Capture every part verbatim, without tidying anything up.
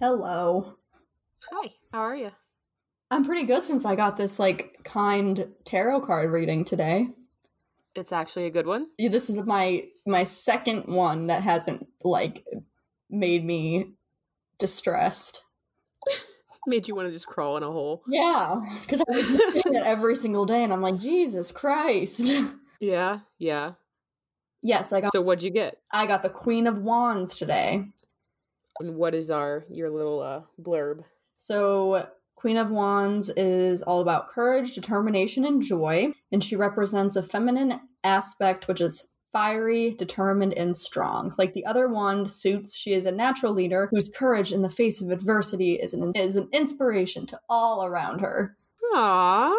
Hello. Hi, how are you? I'm pretty good since I got this, like, kind tarot card reading today. It's actually a good one? Yeah, this is my my second one that hasn't, like, made me distressed. Made you want to just crawl in a hole? Yeah, because I was doing it every single day, and I'm like, Jesus Christ. Yeah, yeah. Yes, I got... So what'd you get? I got the Queen of Wands today. And what is our your little uh, blurb? So... Queen of Wands is all about courage, determination, and joy, and she represents a feminine aspect which is fiery, determined, and strong. Like the other wand suits, she is a natural leader whose courage in the face of adversity is an is an inspiration to all around her. Aww.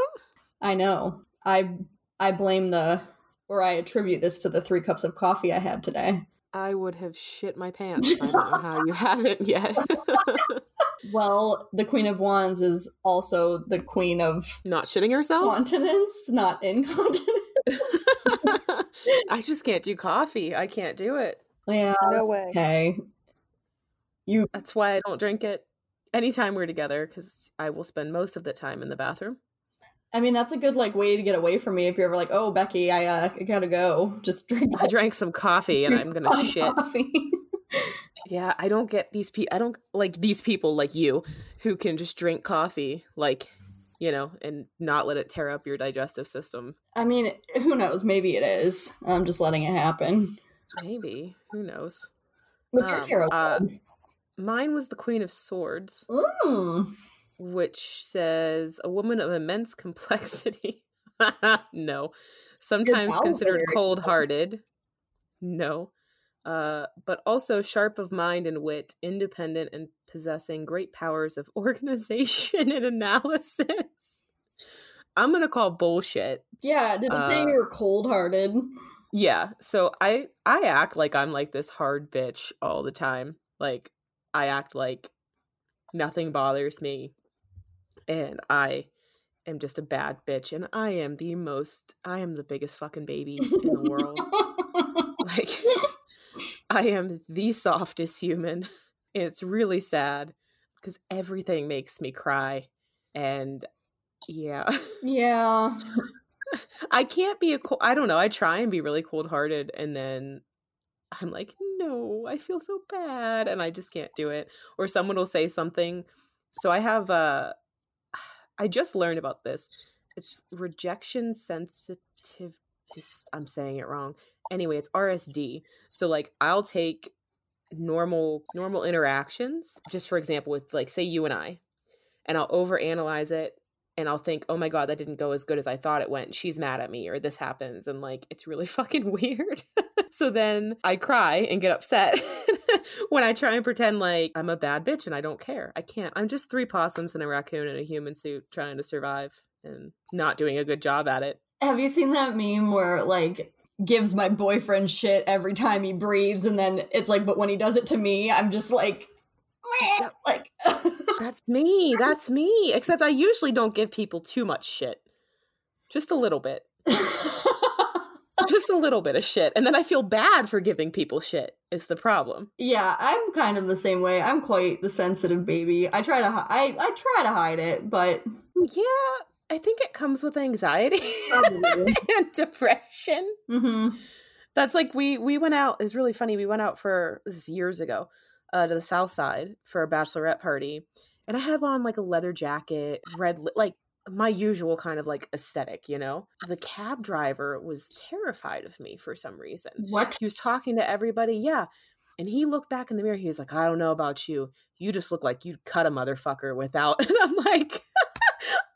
I know. I I blame the, or I attribute this to the three cups of coffee I had today. I would have shit my pants. I don't know how you haven't yet. Well, the Queen of Wands is also the queen of... Not shitting herself? Continence, not incontinence. I just can't do coffee. I can't do it. Yeah. No way. Okay. You... That's why I don't drink it anytime we're together, because I will spend most of the time in the bathroom. I mean, that's a good, like, way to get away from me if you're ever like, oh, Becky, I, uh, I gotta go. Just drink it. I drank some coffee and I'm gonna shit. Coffee. Yeah, I don't get these people. I don't like these people like you who can just drink coffee, like, you know, and not let it tear up your digestive system. I mean, who knows? Maybe it is. I'm just letting it happen. Maybe. Who knows? What's um, your tarot uh, card? Mine was the Queen of Swords, mm. which says a woman of immense complexity. No. Sometimes considered cold-hearted. No. Uh, but also sharp of mind and wit, independent and possessing great powers of organization and analysis. I'm going to call bullshit. Yeah, did it say uh, you're cold-hearted? Yeah, so I, I act like I'm like this hard bitch all the time. Like, I act like nothing bothers me. And I am just a bad bitch. And I am the most, I am the biggest fucking baby in the world. Like... I am the softest human. And it's really sad because everything makes me cry. And yeah. Yeah. I can't be a cold, I don't know. I try and be really cold hearted. And then I'm like, no, I feel so bad. And I just can't do it. Or someone will say something. So I have, uh, I just learned about this. It's rejection sensitive. Just, I'm saying it wrong. Anyway, it's R S D. So like I'll take normal normal interactions, just for example, with like say you and I, and I'll overanalyze it and I'll think, oh my God, that didn't go as good as I thought it went. She's mad at me or this happens. And like, it's really fucking weird. So then I cry and get upset when I try and pretend like I'm a bad bitch and I don't care. I can't. I'm just three possums and a raccoon in a human suit trying to survive and not doing a good job at it. Have you seen that meme where like, gives my boyfriend shit every time he breathes, and then it's like, but when he does it to me, I'm just like, that, like that's me, that's me. Except I usually don't give people too much shit, just a little bit, just a little bit of shit, and then I feel bad for giving people shit. It's the problem. Yeah, I'm kind of the same way. I'm quite the sensitive baby. I try to, hi- I I try to hide it, but yeah. I think it comes with anxiety and depression. Mm-hmm. That's like, we, we went out, it's really funny. We went out for this is years ago uh, to the South Side for a bachelorette party. And I had on like a leather jacket, red, li- like my usual kind of like aesthetic, you know, the cab driver was terrified of me for some reason. What? He was talking to everybody. Yeah. And he looked back in the mirror. He was like, I don't know about you. You just look like you'd cut a motherfucker without. And I'm like,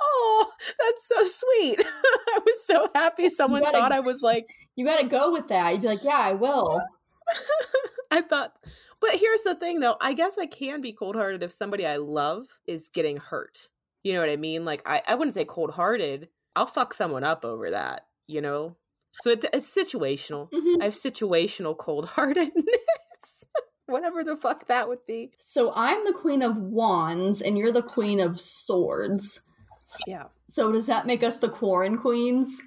oh, that's so sweet. I was so happy someone gotta, thought I was like... You gotta go with that. You'd be like, yeah, I will. I thought... But here's the thing, though. I guess I can be cold-hearted if somebody I love is getting hurt. You know what I mean? Like, I, I wouldn't say cold-hearted. I'll fuck someone up over that, you know? So it, it's situational. Mm-hmm. I have situational cold-heartedness. Whatever the fuck that would be. So I'm the Queen of Wands, and you're the Queen of Swords. Yeah. So does that make us the Quarren Queens?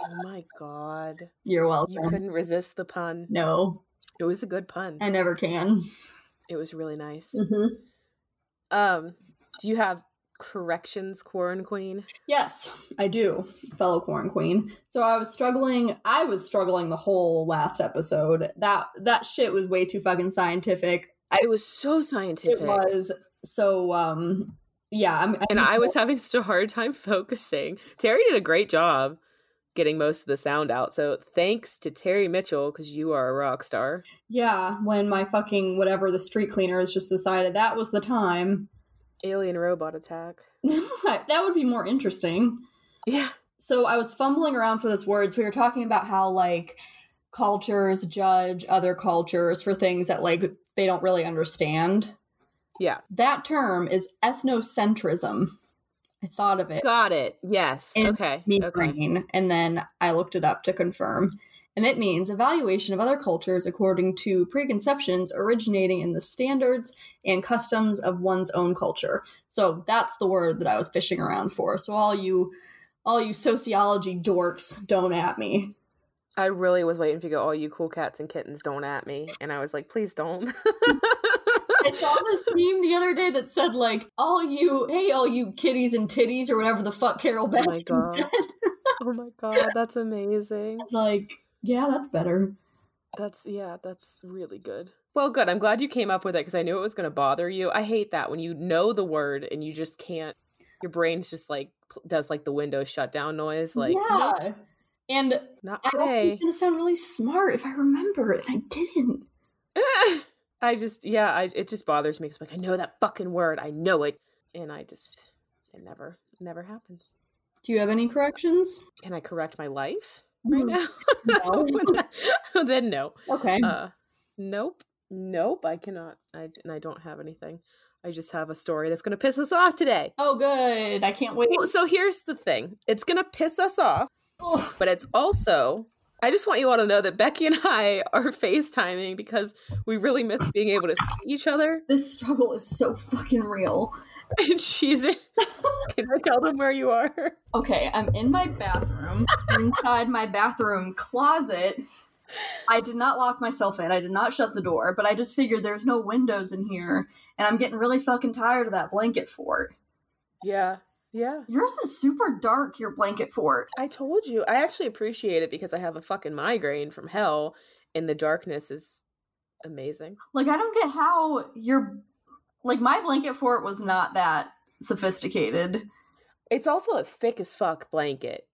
Oh my God. You're welcome. You couldn't resist the pun. No. It was a good pun. I never can. It was really nice. Mm-hmm. Um, do you have corrections, Quorn Queen? Yes, I do, fellow Quorn Queen. So I was struggling. I was struggling the whole last episode. That that shit was way too fucking scientific. I, it was so scientific. It was. So, um, yeah. I'm, I'm, and I was having such a hard time focusing. Terry did a great job getting most of the sound out. So thanks to Terry Mitchell, because you are a rock star. Yeah, when my fucking whatever the street cleaner has just decided that was the time. Alien robot attack. That would be more interesting. Yeah. So I was fumbling around for those words. We were talking about how, like, cultures judge other cultures for things that, like, they don't really understand. Yeah. That term is ethnocentrism. I thought of it. Got it. Yes. In okay. Me okay. Brain, and then I looked it up to confirm. And it means evaluation of other cultures according to preconceptions originating in the standards and customs of one's own culture. So that's the word that I was fishing around for. So all you all you sociology dorks, don't at me. I really was waiting to go, all you cool cats and kittens, don't at me. And I was like, please don't. I saw this meme the other day that said, like, all you, hey, all you kitties and titties or whatever the fuck Carole Baskin oh said. Oh my god, that's amazing. It's like, yeah, that's better. That's, yeah, that's really good. Well, good. I'm glad you came up with it because I knew it was going to bother you. I hate that when you know the word and you just can't, your brain's just like, does like the window shutdown noise. Like, yeah. Nope. And not today. It's going to sound really smart if I remember it. I didn't. I just, yeah, I, it just bothers me. Cause I'm like, I know that fucking word. I know it. And I just, it never, it never happens. Do you have any corrections? Can I correct my life right now? No. Then no. Okay. Uh, nope. Nope. I cannot. I, and I don't have anything. I just have a story that's going to piss us off today. Oh, good. I can't wait. So here's the thing. It's going to piss us off, oh. But it's also... I just want you all to know that Becky and I are FaceTiming because we really miss being able to see each other. This struggle is so fucking real. And she's in. Can I tell them where you are? Okay, I'm in my bathroom, inside my bathroom closet. I did not lock myself in. I did not shut the door, but I just figured there's no windows in here, and I'm getting really fucking tired of that blanket fort. Yeah. Yeah. Yours is super dark, your blanket fort. I told you. I actually appreciate it because I have a fucking migraine from hell and the darkness is amazing. Like, I don't get how your, like, my blanket fort was not that sophisticated. It's also a thick as fuck blanket.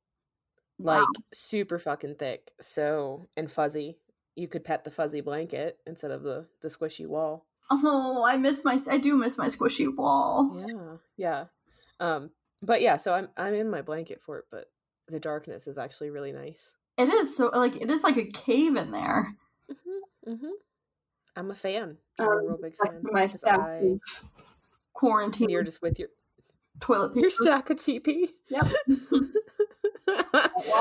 Wow. Like, super fucking thick. So, and fuzzy. You could pet the fuzzy blanket instead of the, the squishy wall. Oh, I miss my, I do miss my squishy wall. Yeah. Yeah. Um. But yeah, so I'm I'm in my blanket fort, but the darkness is actually really nice. It is so like it is like a cave in there. Mm-hmm, mm-hmm. I'm a fan. I'm um, a real big fan. My stack I... quarantine. You're just with your toilet paper. Your stack of T P. Yep.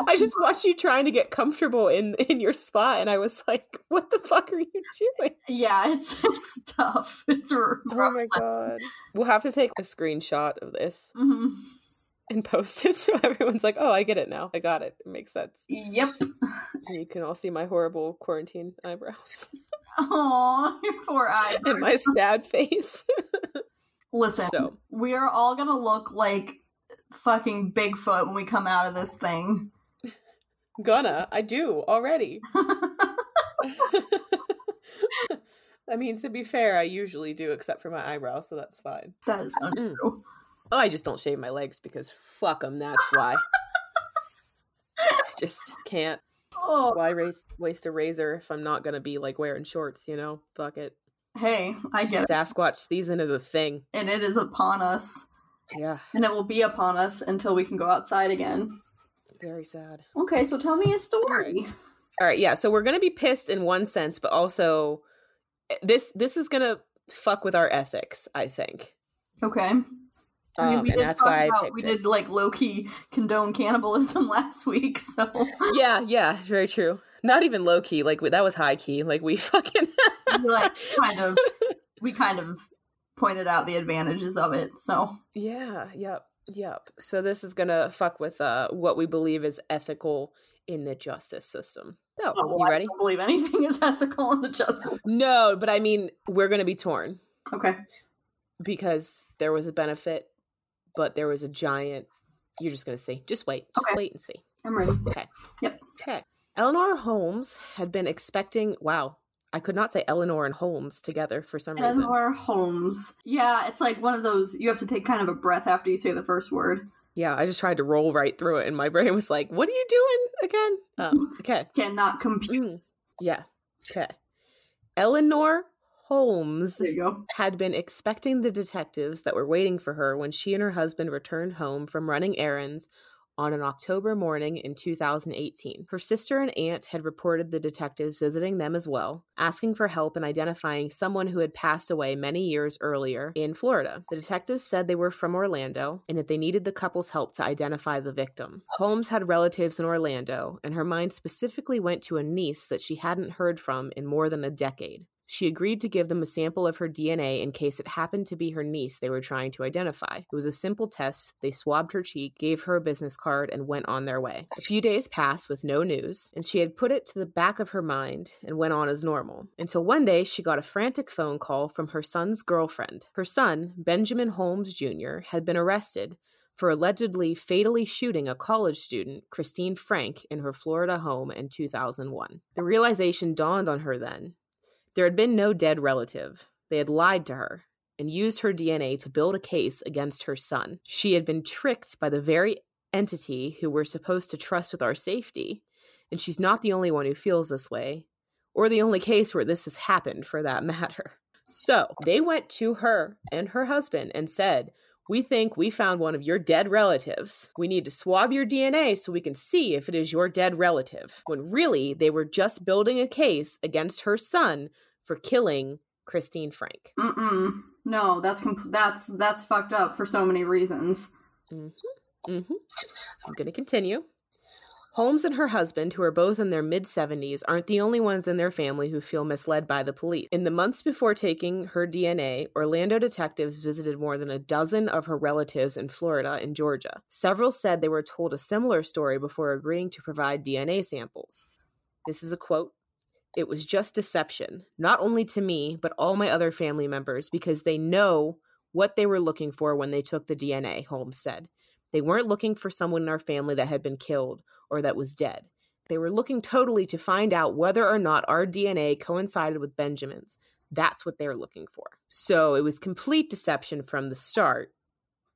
I just watched you trying to get comfortable in, in your spot, and I was like, "What the fuck are you doing?" Yeah, it's it's tough. It's rough. Oh my god. We'll have to take a screenshot of this mm-hmm. and post it so everyone's like, "Oh, I get it now. I got it. It makes sense." Yep. And you can all see my horrible quarantine eyebrows. Aw, your poor eyebrows. And my sad face. Listen, so. We are all gonna look like fucking Bigfoot when we come out of this thing. Gonna. I do already. I mean, to be fair, I usually do except for my eyebrows, so that's fine. That is untrue. Mm. Oh, I just don't shave my legs because fuck them, that's why. I just can't. Oh. Why race, waste a razor if I'm not gonna be like wearing shorts, you know? Fuck it. Hey, I get it. Sasquatch season is a thing. And it is upon us. Yeah. And it will be upon us until we can go outside again. Very sad. Okay, so tell me a story. All right, All right yeah. So we're going to be pissed in one sense, but also this this is going to fuck with our ethics, I think. Okay. I mean, um, we and did that's why about, I picked We did, it. like, low-key condone cannibalism last week, so. Yeah, yeah. Very true. Not even low-key. Like, we, that was high-key. Like, we fucking. we, like, kind of. We kind of. pointed out the advantages of it, so yeah yep yep so this is gonna fuck with uh what we believe is ethical in the justice system. So oh, well, you ready? I don't believe anything is ethical in the justice system. No, but I mean we're gonna be torn. Okay, because there was a benefit, but there was a giant, you're just going to see. Just wait. Just okay. wait and see. I'm ready. Okay. Yep. Okay. Eleanor Holmes had been expecting, wow, I could not say Eleanor and Holmes together for some Eleanor reason. Eleanor Holmes. Yeah, it's like one of those, you have to take kind of a breath after you say the first word. Yeah, I just tried to roll right through it, and my brain was like, what are you doing again? Um, okay. Cannot compute. Mm. Yeah. Okay. Eleanor Holmes there you go. Had been expecting the detectives that were waiting for her when she and her husband returned home from running errands on an October morning in two thousand eighteen. Her sister and aunt had reported the detectives visiting them as well, asking for help in identifying someone who had passed away many years earlier in Florida. The detectives said they were from Orlando and that they needed the couple's help to identify the victim. Holmes had relatives in Orlando, and her mind specifically went to a niece that she hadn't heard from in more than a decade. She agreed to give them a sample of her D N A in case it happened to be her niece they were trying to identify. It was a simple test. They swabbed her cheek, gave her a business card, and went on their way. A few days passed with no news, and she had put it to the back of her mind and went on as normal. Until one day, she got a frantic phone call from her son's girlfriend. Her son, Benjamin Holmes Junior, had been arrested for allegedly fatally shooting a college student, Christine Frank, in her Florida home in two thousand one. The realization dawned on her then. There had been no dead relative. They had lied to her and used her D N A to build a case against her son. She had been tricked by the very entity who we're supposed to trust with our safety, and she's not the only one who feels this way, or the only case where this has happened for that matter. So they went to her and her husband and said, "We think we found one of your dead relatives. We need to swab your D N A so we can see if it is your dead relative." When really, they were just building a case against her son for killing Christine Frank. Mm-mm. No, that's comp- that's that's fucked up for so many reasons. Mm-hmm. Mm-hmm. I'm going to continue. Holmes and her husband, who are both in their mid-seventies, aren't the only ones in their family who feel misled by the police. In the months before taking her D N A, Orlando detectives visited more than a dozen of her relatives in Florida and Georgia. Several said they were told a similar story before agreeing to provide D N A samples. This is a quote. "It was just deception, not only to me, but all my other family members, because they know what they were looking for when they took the D N A," Holmes said. "They weren't looking for someone in our family that had been killed or that was dead. They were looking totally to find out whether or not our D N A coincided with Benjamin's. That's what they were looking for." So it was complete deception from the start.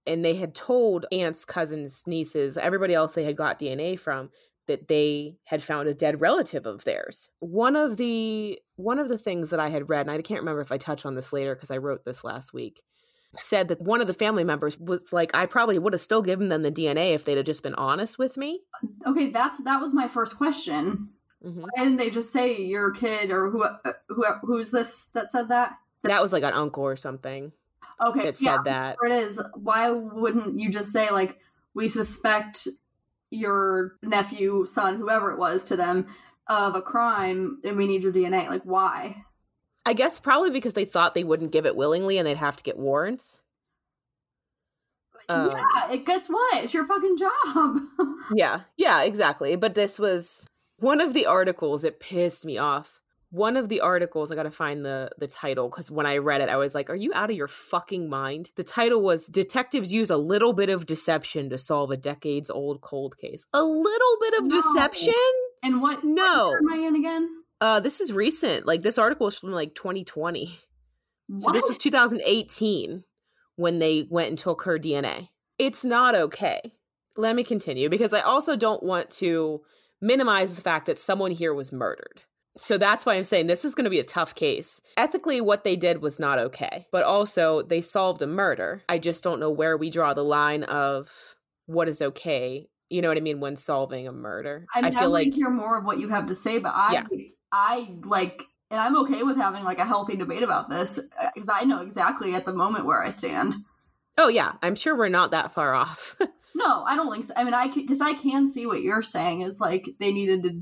And they had told aunts, cousins, nieces, everybody else they had got D N A from, that they had found a dead relative of theirs. One of the one of the things that I had read, and I can't remember if I touch on this later because I wrote this last week, said that one of the family members was like, "I probably would have still given them the D N A if they'd have just been honest with me." Okay, that's that was my first question. Mm-hmm. Why didn't they just say your kid or who, who who's this that said that? That was like an uncle or something. Okay, that said yeah, that. It is. Why wouldn't you just say like, "We suspect your nephew, son, whoever it was to them of a crime, and we need your D N A." Like, why? I guess probably because they thought they wouldn't give it willingly and they'd have to get warrants. Um, yeah, it, guess what? It's your fucking job. yeah, yeah, exactly. But this was one of the articles that pissed me off. One of the articles, I gotta find the, the title, because when I read it, I was like, are you out of your fucking mind? The title was, "Detectives Use a Little Bit of Deception to Solve a Decades-Old Cold Case." A little bit of no. deception? And what, no. what am I in again? Uh, this is recent. Like, this article is from like twenty twenty. What? So this was two thousand eighteen when they went and took her D N A. It's not okay. Let me continue, because I also don't want to minimize the fact that someone here was murdered. So that's why I'm saying this is going to be a tough case. Ethically, what they did was not okay, but also they solved a murder. I just don't know where we draw the line of what is okay. You know what I mean? When solving a murder. I mean, I feel I like hear more of what you have to say, but I, yeah. I like, and I'm okay with having like a healthy debate about this because I know exactly at the moment where I stand. Oh yeah. I'm sure we're not that far off. No, I don't think so. I mean, I can, cause I can see what you're saying is like, they needed to,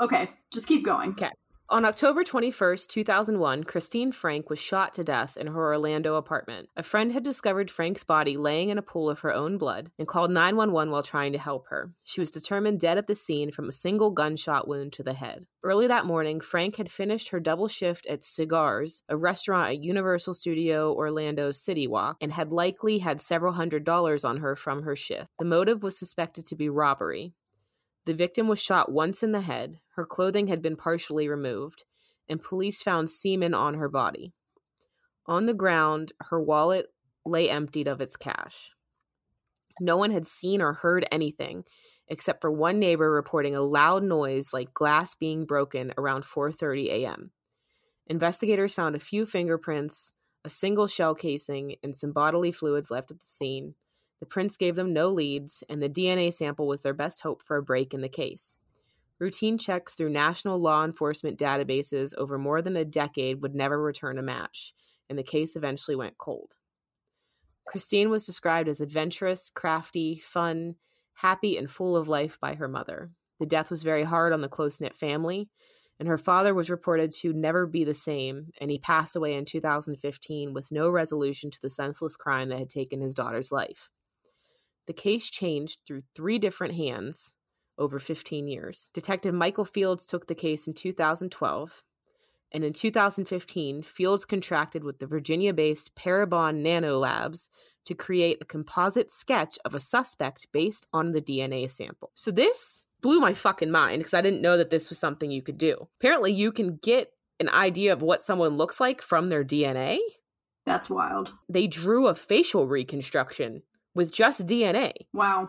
okay, just keep going. Okay. On October twenty-first, two thousand one, Christine Frank was shot to death in her Orlando apartment. A friend had discovered Frank's body laying in a pool of her own blood and called nine one one while trying to help her. She was determined dead at the scene from a single gunshot wound to the head. Early that morning, Frank had finished her double shift at Cigars, a restaurant at Universal Studio Orlando's CityWalk, and had likely had several hundred dollars on her from her shift. The motive was suspected to be robbery. The victim was shot once in the head, her clothing had been partially removed, and police found semen on her body. On the ground, her wallet lay emptied of its cash. No one had seen or heard anything, except for one neighbor reporting a loud noise like glass being broken around four thirty a.m. Investigators found a few fingerprints, a single shell casing, and some bodily fluids left at the scene. The prints gave them no leads, and the D N A sample was their best hope for a break in the case. Routine checks through national law enforcement databases over more than a decade would never return a match, and the case eventually went cold. Christine was described as adventurous, crafty, fun, happy, and full of life by her mother. The death was very hard on the close-knit family, and her father was reported to never be the same, and he passed away in two thousand fifteen with no resolution to the senseless crime that had taken his daughter's life. The case changed through three different hands over fifteen years. Detective Michael Fields took the case in two thousand twelve, and in two thousand fifteen, Fields contracted with the Virginia-based Parabon Nano Labs to create a composite sketch of a suspect based on the D N A sample. So this blew my fucking mind because I didn't know that this was something you could do. Apparently, you can get an idea of what someone looks like from their D N A. That's wild. They drew a facial reconstruction with just D N A. Wow.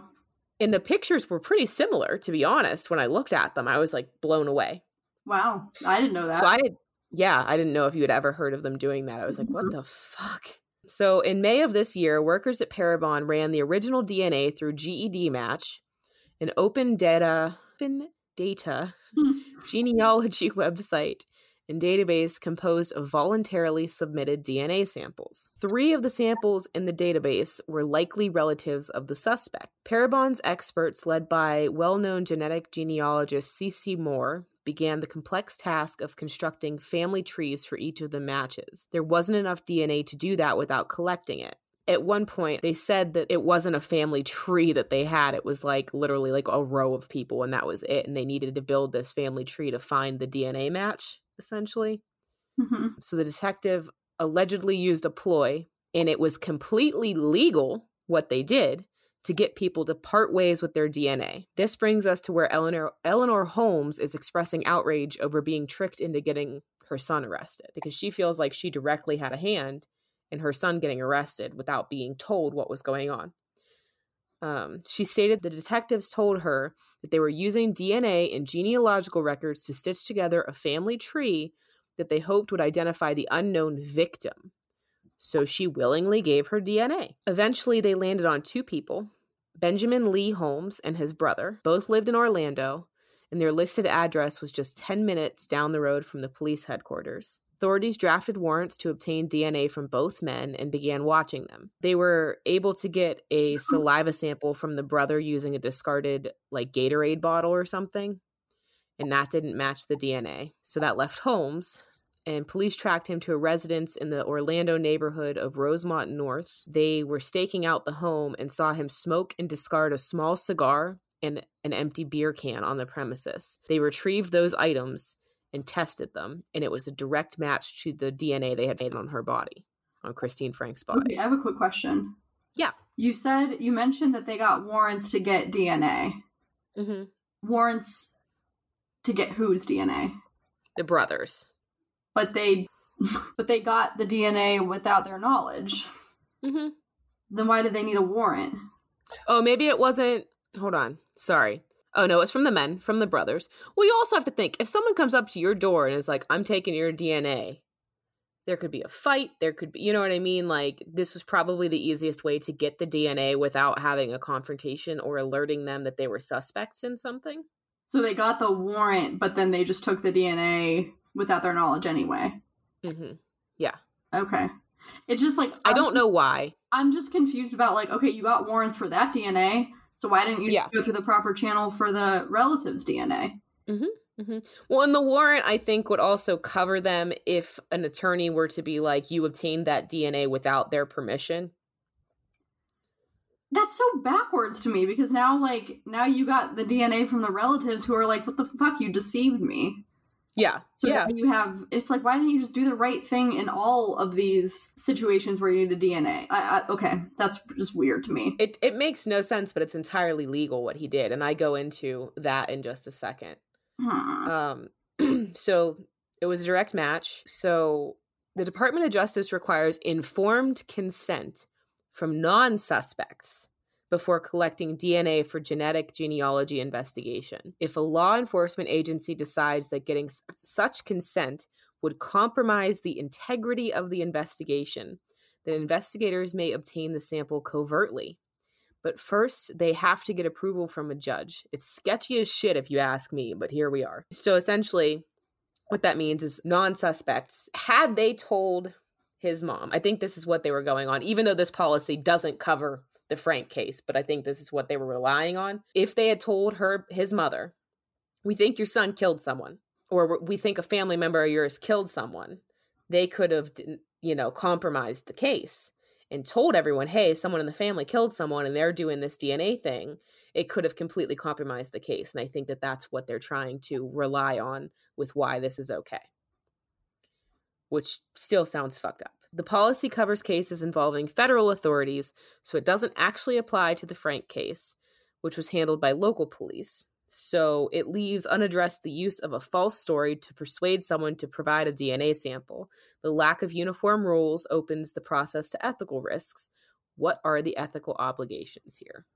And the pictures were pretty similar, to be honest. When I looked at them, I was like blown away. Wow. I didn't know that. So I did, yeah, I didn't know if you had ever heard of them doing that. I was like, mm-hmm. What the fuck? So in May of this year, workers at Parabon ran the original D N A through GEDmatch, an open data, open data genealogy website and database composed of voluntarily submitted D N A samples. Three of the samples in the database were likely relatives of the suspect. Parabon's experts, led by well-known genetic genealogist C C Moore, began the complex task of constructing family trees for each of the matches. There wasn't enough D N A to do that without collecting it. At one point, they said that it wasn't a family tree that they had. It was like literally like a row of people, and that was it. And they needed to build this family tree to find the D N A match, essentially. Mm-hmm. So the detective allegedly used a ploy, and it was completely legal what they did to get people to part ways with their D N A. This brings us to where Eleanor, Eleanor Holmes is expressing outrage over being tricked into getting her son arrested, because she feels like she directly had a hand in her son getting arrested without being told what was going on. Um, she stated the detectives told her that they were using D N A and genealogical records to stitch together a family tree that they hoped would identify the unknown victim. So she willingly gave her D N A. Eventually, they landed on two people, Benjamin Lee Holmes and his brother. Both lived in Orlando, and their listed address was just ten minutes down the road from the police headquarters. Authorities drafted warrants to obtain D N A from both men and began watching them. They were able to get a saliva sample from the brother using a discarded, like, Gatorade bottle or something, and that didn't match the D N A. So that left Holmes, and police tracked him to a residence in the Orlando neighborhood of Rosemont North. They were staking out the home and saw him smoke and discard a small cigar and an empty beer can on the premises. They retrieved those items and tested them, and it was a direct match to the D N A they had made on her body, on Christine Frank's body. Okay, I have a quick question. Yeah. You said, you mentioned that they got warrants to get D N A. Mm-hmm. Warrants to get whose D N A? The brothers. But they, but they got the D N A without their knowledge. Mm-hmm. Then why did they need a warrant? Oh, maybe it wasn't, hold on, sorry. Oh, no, it's from the men, from the brothers. Well, you also have to think, if someone comes up to your door and is like, I'm taking your D N A, there could be a fight. There could be, you know what I mean? Like, this was probably the easiest way to get the D N A without having a confrontation or alerting them that they were suspects in something. So they got the warrant, but then they just took the D N A without their knowledge anyway. Mm-hmm. Yeah. Okay. It's just like, I I'm, don't know why. I'm just confused about like, okay, you got warrants for that D N A. So why didn't you yeah. go through the proper channel for the relative's D N A? Mm-hmm, Mm-hmm. Well, and the warrant, I think, would also cover them if an attorney were to be like, you obtained that D N A without their permission. That's so backwards to me, because now, like, now you got the D N A from the relatives who are like, what the fuck, you deceived me. Yeah. So yeah. you have, it's like, why didn't you just do the right thing in all of these situations where you need a D N A? I, I, okay, that's just weird to me. It it makes no sense, but it's entirely legal what he did, and I go into that in just a second. Huh. Um, so it was a direct match. So the Department of Justice requires informed consent from non-suspects before collecting D N A for genetic genealogy investigation. If a law enforcement agency decides that getting s- such consent would compromise the integrity of the investigation, then investigators may obtain the sample covertly. But first, they have to get approval from a judge. It's sketchy as shit if you ask me, but here we are. So essentially, what that means is non-suspects, had they told his mom, I think this is what they were going on, even though this policy doesn't cover the Frank case, but I think this is what they were relying on. If they had told her, his mother, we think your son killed someone, or we think a family member of yours killed someone, they could have, you know, compromised the case and told everyone, hey, someone in the family killed someone and they're doing this D N A thing. It could have completely compromised the case. And I think that that's what they're trying to rely on with why this is okay, which still sounds fucked up. The policy covers cases involving federal authorities, so it doesn't actually apply to the Frank case, which was handled by local police. So it leaves unaddressed the use of a false story to persuade someone to provide a D N A sample. The lack of uniform rules opens the process to ethical risks. What are the ethical obligations here?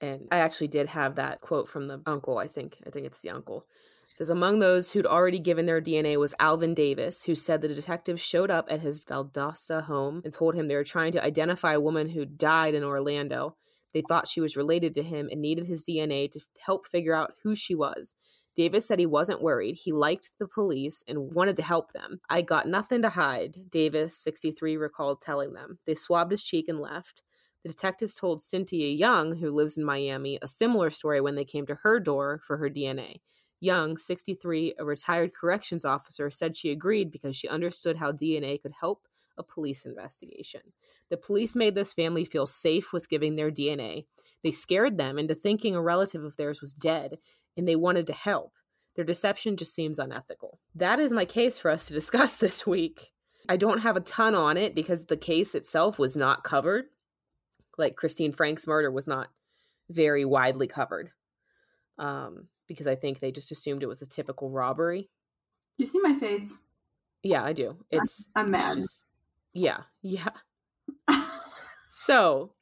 And I actually did have that quote from the uncle, I think. I think it's the uncle. It says, among those who'd already given their D N A was Alvin Davis, who said the detective showed up at his Valdosta home and told him they were trying to identify a woman who died in Orlando. They thought she was related to him and needed his D N A to help figure out who she was. Davis said he wasn't worried. He liked the police and wanted to help them. I got nothing to hide, Davis, sixty-three, recalled telling them. They swabbed his cheek and left. The detectives told Cynthia Young, who lives in Miami, a similar story when they came to her door for her D N A. Young, sixty-three, a retired corrections officer, said she agreed because she understood how D N A could help a police investigation. The police made this family feel safe with giving their D N A. They scared them into thinking a relative of theirs was dead, and they wanted to help. Their deception just seems unethical. That is my case for us to discuss this week. I don't have a ton on it because the case itself was not covered. Like, Christine Frank's murder was not very widely covered. Um... because I think they just assumed it was a typical robbery. You see my face? Yeah, I do. It's I'm mad. It's just, yeah, yeah. So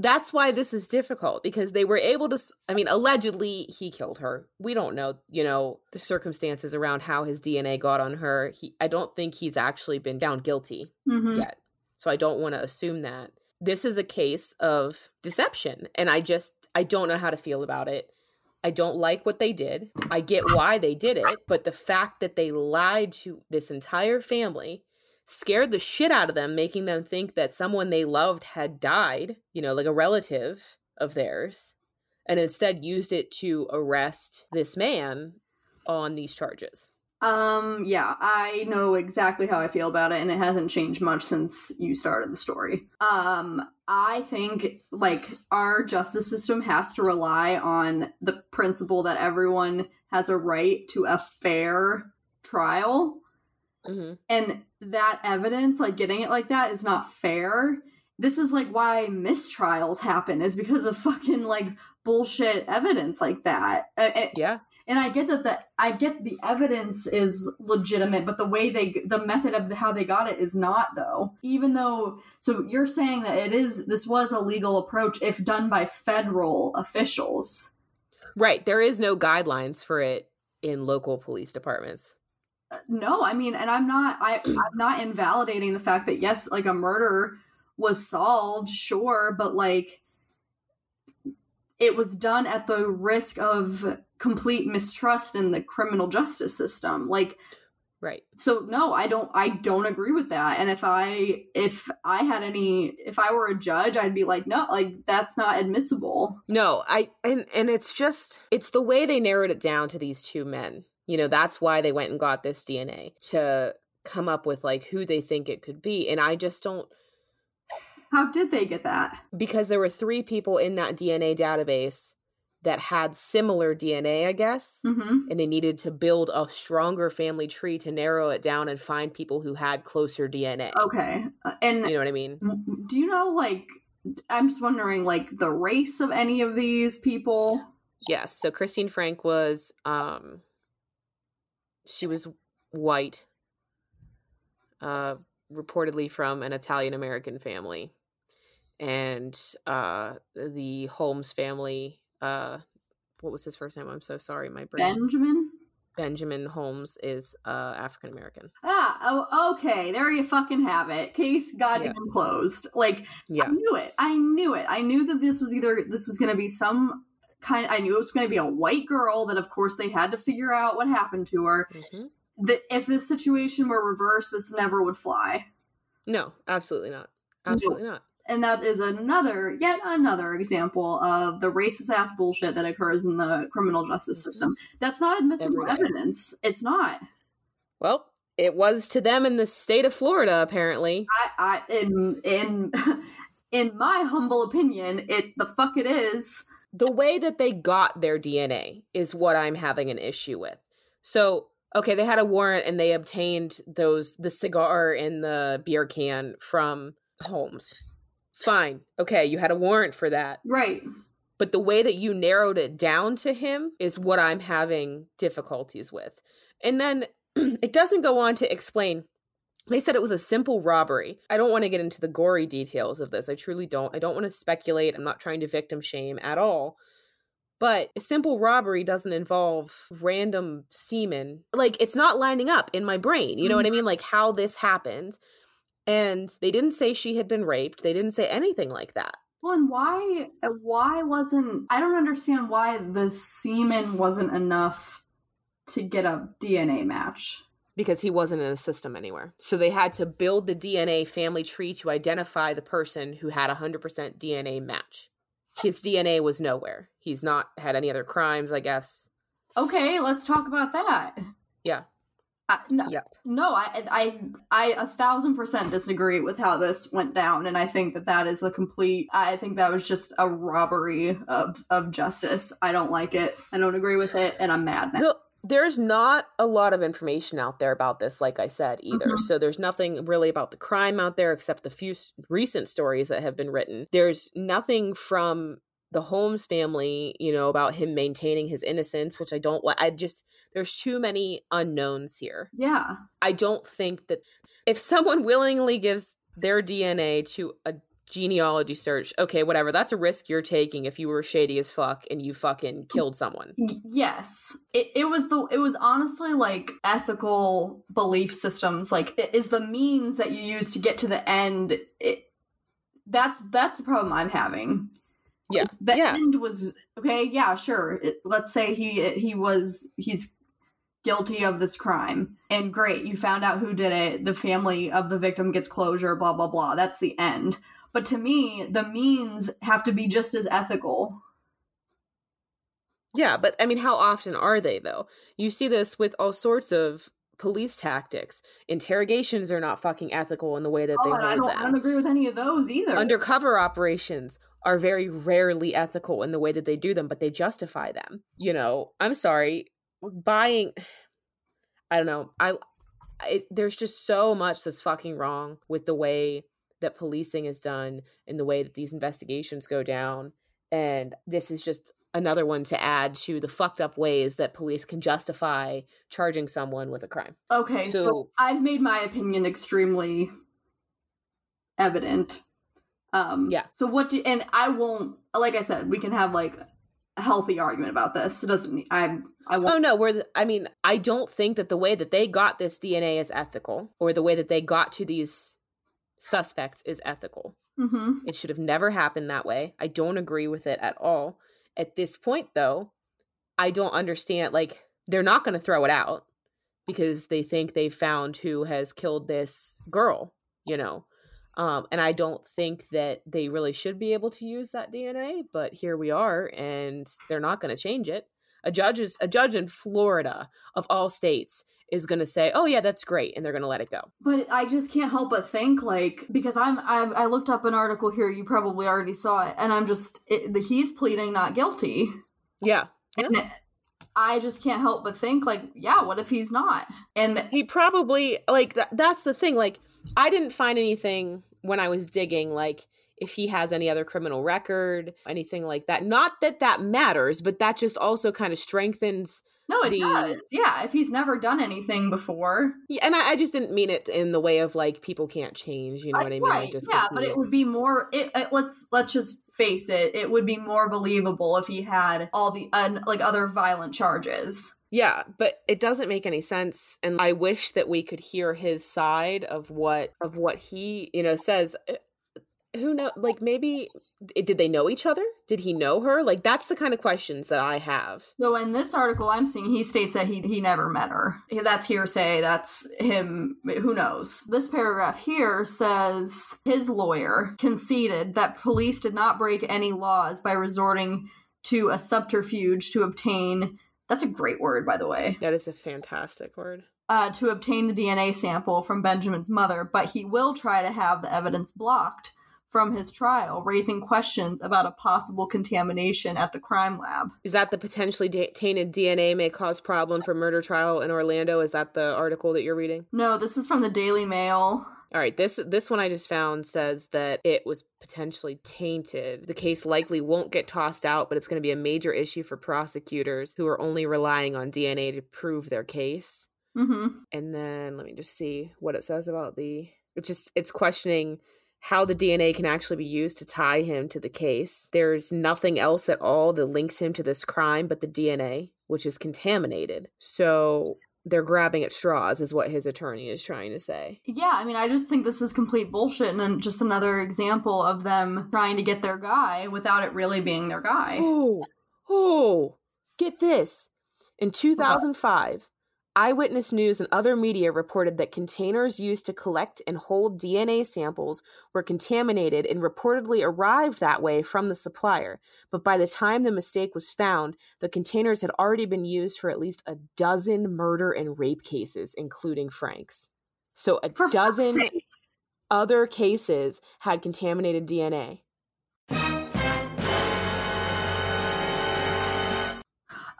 that's why this is difficult, because they were able to, I mean, allegedly he killed her. We don't know, you know, the circumstances around how his D N A got on her. He, I don't think he's actually been found guilty mm-hmm. yet. So I don't want to assume that. This is a case of deception. And I just, I don't know how to feel about it. I don't like what they did. I get why they did it, but the fact that they lied to this entire family, scared the shit out of them, making them think that someone they loved had died, you know, like a relative of theirs, and instead used it to arrest this man on these charges. Um, yeah, I know exactly how I feel about it, and it hasn't changed much since you started the story. Um, I think, like, our justice system has to rely on the principle that everyone has a right to a fair trial, mm-hmm. and that evidence, like, getting it like that is not fair. This is, like, why mistrials happen, is because of fucking, like, bullshit evidence like that. It, yeah. And I get that the I get the evidence is legitimate, but the way they the method of how they got it is not, though. Even though, so you're saying that it is this was a legal approach if done by federal officials, right? There is no guidelines for it in local police departments. No, I mean, and I'm not I I'm not invalidating the fact that yes, like a murder was solved, sure, but like it was done at the risk of complete mistrust in the criminal justice system. Like, Right. So no, I don't, I don't agree with that. And if I, if I had any, if I were a judge, I'd be like, no, like that's not admissible. No, I, and, and it's just, it's the way they narrowed it down to these two men. You know, that's why they went and got this D N A to come up with like who they think it could be. And I just don't. How did they get that? Because there were three people in that D N A database that had similar D N A, I guess, mm-hmm. and they needed to build a stronger family tree to narrow it down and find people who had closer D N A. Okay. Uh, and you know what I mean? Do you know, like, I'm just wondering, like, the race of any of these people? Yes. So Christine Frank was, um, she was white, uh, reportedly from an Italian-American family. And uh, the Holmes family... Uh, what was his first name? I'm so sorry, my brain. Benjamin? Benjamin Holmes is uh, African-American. Ah, oh, okay. There you fucking have it. Case goddamn yeah. closed. Like, yeah. I knew it. I knew it. I knew that this was either, this was going to be some kind, I knew it was going to be a white girl that, of course, they had to figure out what happened to her. Mm-hmm. That if this situation were reversed, this never would fly. No, absolutely not. Absolutely no. not. And that is another, yet another example of the racist-ass bullshit that occurs in the criminal justice system. That's not admissible evidence. It's not. Well, it was to them in the state of Florida, apparently. I, I in in in my humble opinion, it the fuck it is. The way that they got their D N A is what I'm having an issue with. So, okay, they had a warrant and they obtained those the cigar and the beer can from Holmes. Fine. Okay, you had a warrant for that. Right. But the way that you narrowed it down to him is what I'm having difficulties with. And then it doesn't go on to explain. They said it was a simple robbery. I don't want to get into the gory details of this. I truly don't. I don't want to speculate. I'm not trying to victim shame at all. But a simple robbery doesn't involve random semen. Like, it's not lining up in my brain. You know what I mean? Like, how this happened. And they didn't say she had been raped. They didn't say anything like that. Well, and why, why wasn't, I don't understand why the semen wasn't enough to get a D N A match. Because he wasn't in the system anywhere. So they had to build the D N A family tree to identify the person who had a one hundred percent D N A match. His D N A was nowhere. He's not had any other crimes, I guess. Okay, let's talk about that. Yeah. I, no, yep. no, I, I, I a thousand percent disagree with how this went down, and I think that that is the complete. I think that was just a robbery of of justice. I don't like it. I don't agree with it, and I'm mad now. No, there's not a lot of information out there about this, like I said, either. Mm-hmm. So there's nothing really about the crime out there except the few recent stories that have been written. There's nothing from the Holmes family, you know, about him maintaining his innocence, which I don't like. I just, there's too many unknowns here. Yeah. I don't think that if someone willingly gives their D N A to a genealogy search, okay, whatever, that's a risk you're taking if you were shady as fuck and you fucking killed someone. Yes. It, it was the, it was honestly like ethical belief systems. Like, it is the means that you use to get to the end. It, that's, that's the problem I'm having. Yeah, the yeah. end was okay. Yeah, sure. It, let's say he he was he's guilty of this crime, and great, you found out who did it. The family of the victim gets closure. Blah blah blah. That's the end. But to me, the means have to be just as ethical. Yeah, but I mean, how often are they though? You see this with all sorts of police tactics. Interrogations are not fucking ethical in the way that oh, they hold I don't, them. I don't agree with any of those either. Undercover operations are very rarely ethical in the way that they do them, but they justify them. You know, I'm sorry, buying, I don't know. I, I there's just so much that's fucking wrong with the way that policing is done and the way that these investigations go down. And this is just another one to add to the fucked up ways that police can justify charging someone with a crime. Okay, so, so I've made my opinion extremely evident. Um, yeah. So what do, and I won't, like I said, we can have like a healthy argument about this. It doesn't, I, I won't. Oh no, we're, the, I mean, I don't think that the way that they got this D N A is ethical, or the way that they got to these suspects is ethical. Mm-hmm. It should have never happened that way. I don't agree with it at all. At this point though, I don't understand, like, they're not going to throw it out because they think they found who has killed this girl, you know. Um, and I don't think that they really should be able to use that D N A, but here we are, and they're not going to change it. A judge is a judge in Florida, of all states, is going to say, "Oh yeah, that's great," and they're going to let it go. But I just can't help but think, like, because I'm, I'm I looked up an article here. You probably already saw it, and I'm just it, the, he's pleading not guilty. Yeah, and yeah. It, I just can't help but think, like, yeah, what if he's not? And he probably like th- that's the thing. Like, I didn't find anything when I was digging, like, if he has any other criminal record, anything like that. Not that that matters, but that just also kind of strengthens. No, it the, does. Yeah. If he's never done anything before. Yeah, and I, I just didn't mean it in the way of like, people can't change. You know I, what I mean? Right. I just yeah. But it would be more, it, it, let's, let's just face it. It would be more believable if he had all the un, like other violent charges. Yeah, but it doesn't make any sense, and I wish that we could hear his side of what of what he, you know, says. Who knows? Like, maybe did they know each other? Did he know her? Like, that's the kind of questions that I have. So in this article I'm seeing, he states that he he never met her. That's hearsay. That's him. Who knows? This paragraph here says his lawyer conceded that police did not break any laws by resorting to a subterfuge to obtain. That's a great word, by the way. That is a fantastic word. Uh, to obtain the D N A sample from Benjamin's mother, but he will try to have the evidence blocked from his trial, raising questions about a possible contamination at the crime lab. Is that the potentially da- tainted D N A may cause problem for murder trial in Orlando? Is that the article that you're reading? No, this is from the Daily Mail. All right, this this one I just found says that it was potentially tainted. The case likely won't get tossed out, but it's going to be a major issue for prosecutors who are only relying on D N A to prove their case. Mm-hmm. And then let me just see what it says about the... It's just, it's questioning how the D N A can actually be used to tie him to the case. There's nothing else at all that links him to this crime but the D N A, which is contaminated. So... they're grabbing at straws is what his attorney is trying to say. Yeah, I mean, I just think this is complete bullshit and just another example of them trying to get their guy without it really being their guy. Oh, oh, get this. In two thousand five, Eyewitness News and other media reported that containers used to collect and hold D N A samples were contaminated and reportedly arrived that way from the supplier. But by the time the mistake was found, the containers had already been used for at least a dozen murder and rape cases, including Frank's. So a for dozen other cases had contaminated D N A.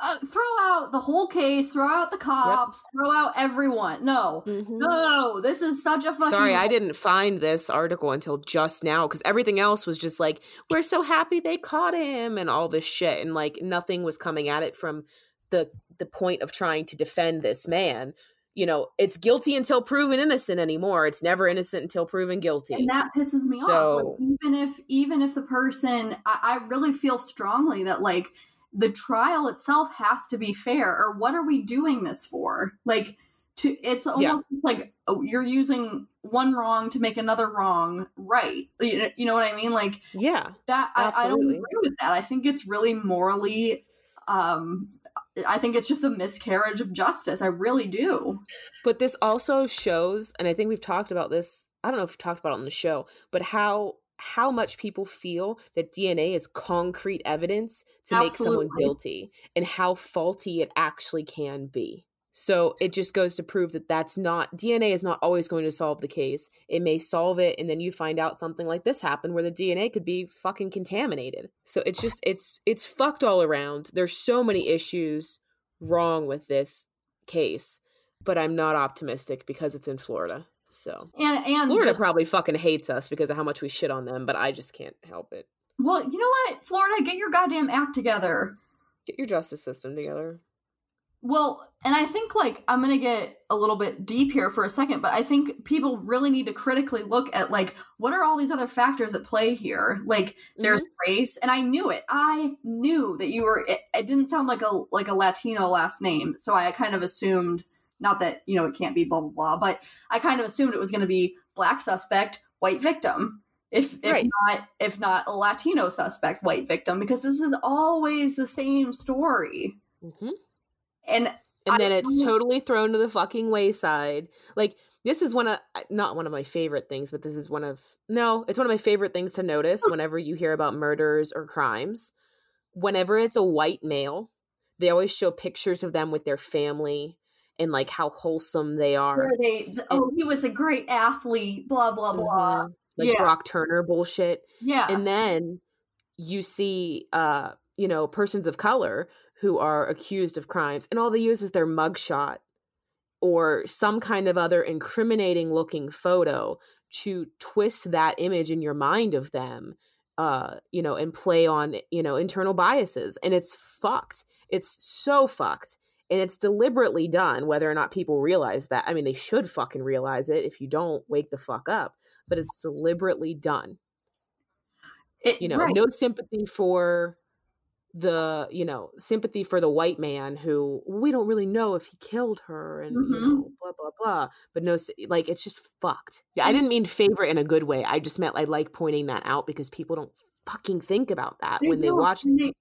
Uh, throw out the whole case, throw out the cops, yep. Throw out everyone. No, mm-hmm. no, this is such a fucking... Sorry, I didn't find this article until just now, because everything else was just like, we're so happy they caught him and all this shit. And like, nothing was coming at it from the the point of trying to defend this man. You know, it's guilty until proven innocent anymore. It's never innocent until proven guilty. And that pisses me so... off. Like, even if, even if the person... I, I really feel strongly that like, the trial itself has to be fair, or what are we doing this for? Like, to it's almost yeah. like you're using one wrong to make another wrong right. You, you know what I mean? Like, yeah, that I, I don't agree with that. I think it's really morally. Um, I think it's just a miscarriage of justice. I really do. But this also shows, and I think we've talked about this. I don't know if we've talked about it on the show, but how. how much people feel that D N A is concrete evidence to Absolutely. make someone guilty, and how faulty it actually can be. So it just goes to prove that that's not, D N A is not always going to solve the case. It may solve it, and then you find out something like this happened where the D N A could be fucking contaminated. So it's just, it's, it's fucked all around. There's so many issues wrong with this case, but I'm not optimistic because it's in Florida. So and, and Florida just, probably fucking hates us because of how much we shit on them, but I just can't help it. Well, you know what, Florida, get your goddamn act together. Get your justice system together. Well, and I think like I'm going to get a little bit deep here for a second, but I think people really need to critically look at like, what are all these other factors at play here? Like there's mm-hmm. race, and I knew it. I knew that you were, it, it didn't sound like a like a Latino last name, so I kind of assumed. Not that, you know, it can't be blah, blah, blah, but I kind of assumed it was going to be black suspect, white victim, if if right. not if not a Latino suspect, white victim, because this is always the same story. Mm-hmm. And And I then it's know. totally thrown to the fucking wayside. Like, this is one of, not one of my favorite things, but this is one of, no, it's one of my favorite things to notice whenever you hear about murders or crimes. Whenever it's a white male, they always show pictures of them with their family and like how wholesome they are. Sure, they, oh, and, he was a great athlete, blah, blah, blah. Mm-hmm. Like yeah. Brock Turner bullshit. Yeah. And then you see, uh, you know, persons of color who are accused of crimes, and all they use is their mugshot or some kind of other incriminating looking photo to twist that image in your mind of them, uh, you know, and play on, you know, internal biases. And it's fucked. It's so fucked. And it's deliberately done, whether or not people realize that. I mean, they should fucking realize it. If you don't, wake the fuck up. But it's deliberately done. It, you know, right. No sympathy for the, you know, sympathy for the white man who we don't really know if he killed her and, mm-hmm. you know, blah, blah, blah. But no, like, it's just fucked. Yeah, I didn't mean favor in a good way. I just meant I like pointing that out because people don't fucking think about that they when they watch and they,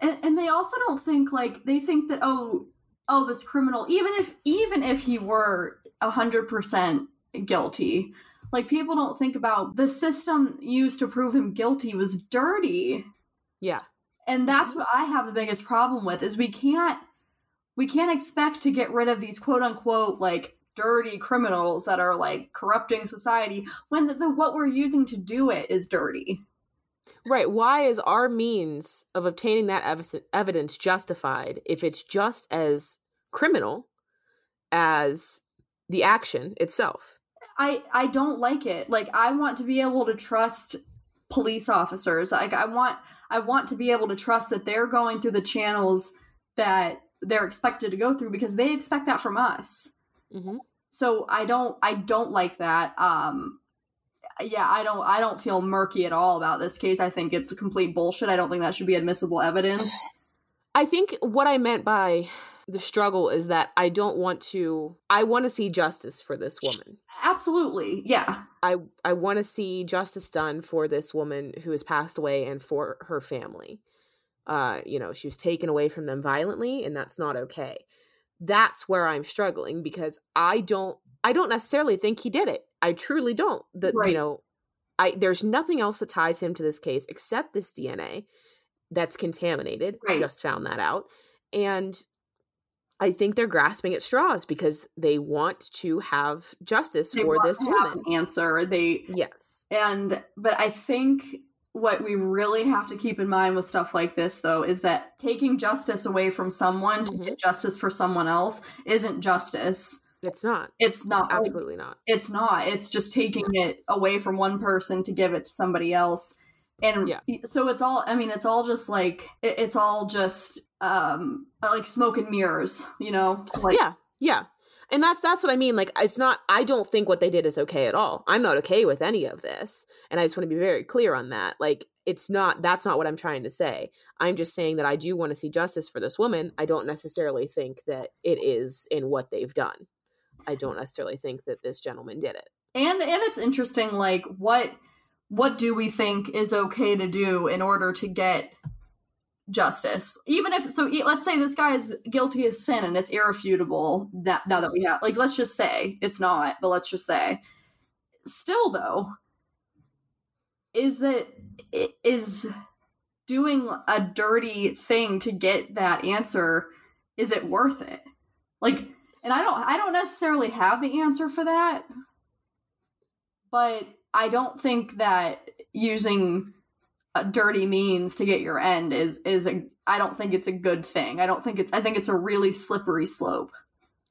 and they also don't think, like, they think that, oh, oh, this criminal, even if, even if he were one hundred percent guilty, like, people don't think about the system used to prove him guilty was dirty. Yeah. And that's what I have the biggest problem with, is we can't, we can't expect to get rid of these quote unquote, like, dirty criminals that are, like, corrupting society when the, the what we're using to do it is dirty. Right. Why is our means of obtaining that ev- evidence justified if it's just as criminal as the action itself? I, I don't like it. Like, I want to be able to trust police officers. Like, I want I want to be able to trust that they're going through the channels that they're expected to go through because they expect that from us. Mm-hmm. So I don't I don't like that. Um, yeah, I don't I don't feel murky at all about this case. I think it's complete bullshit. I don't think that should be admissible evidence. I think what I meant by the struggle is that I don't want to, I want to see justice for this woman. Absolutely. Yeah. I, I want to see justice done for this woman who has passed away and for her family. Uh, you know, she was taken away from them violently, and that's not okay. That's where I'm struggling because I don't, I don't necessarily think he did it. I truly don't. That, right. You know, I, there's nothing else that ties him to this case except this D N A that's contaminated. Right. I just found that out. And I think they're grasping at straws because they want to have justice they for want this to woman. Have an answer. They yes, and but I think what we really have to keep in mind with stuff like this, though, is that taking justice away from someone mm-hmm. to get justice for someone else isn't justice. It's not. It's not. It's absolutely not. It's not. It's just taking yeah. it away from one person to give it to somebody else. And yeah. so it's all, I mean, it's all just like, it, it's all just um, like smoke and mirrors, you know? Like, yeah. Yeah. And that's, that's what I mean. Like, it's not, I don't think what they did is okay at all. I'm not okay with any of this. And I just want to be very clear on that. Like, it's not, that's not what I'm trying to say. I'm just saying that I do want to see justice for this woman. I don't necessarily think that it is in what they've done. I don't necessarily think that this gentleman did it. And, and it's interesting, like, what, what do we think is okay to do in order to get justice? Even if, so let's say this guy is guilty of sin and it's irrefutable that now that we have, like, let's just say it's not, but let's just say still though, is that, is doing a dirty thing to get that answer, is it worth it? Like, and I don't, I don't necessarily have the answer for that, but I don't think that using a dirty means to get your end is, is a, I don't think it's a good thing. I don't think it's, I think it's a really slippery slope.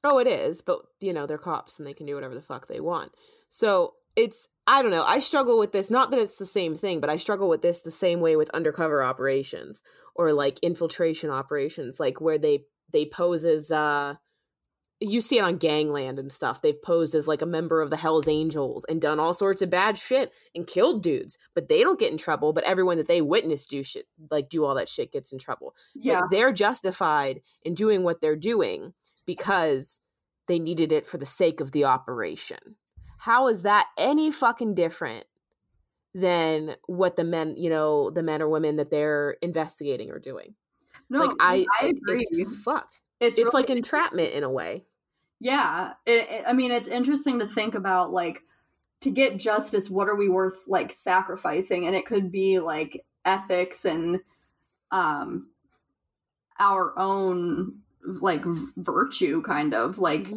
Oh, it is. But, you know, they're cops and they can do whatever the fuck they want. So it's, I don't know. I struggle with this. Not that it's the same thing, but I struggle with this the same way with undercover operations or like infiltration operations, like where they, they pose as, uh, you see it on Gangland and stuff. They've posed as like a member of the Hells Angels and done all sorts of bad shit and killed dudes, but they don't get in trouble. But everyone that they witness do shit, like do all that shit, gets in trouble. Yeah. But they're justified in doing what they're doing because they needed it for the sake of the operation. How is that any fucking different than what the men, you know, the men or women that they're investigating are doing? No, like I, I agree. It's fucked. It's, it's really, like entrapment in a way. Yeah. It, it, I mean, it's interesting to think about, like, to get justice, what are we worth, like, sacrificing? And it could be, like, ethics and um, our own, like, v- virtue, kind of, like. Mm-hmm.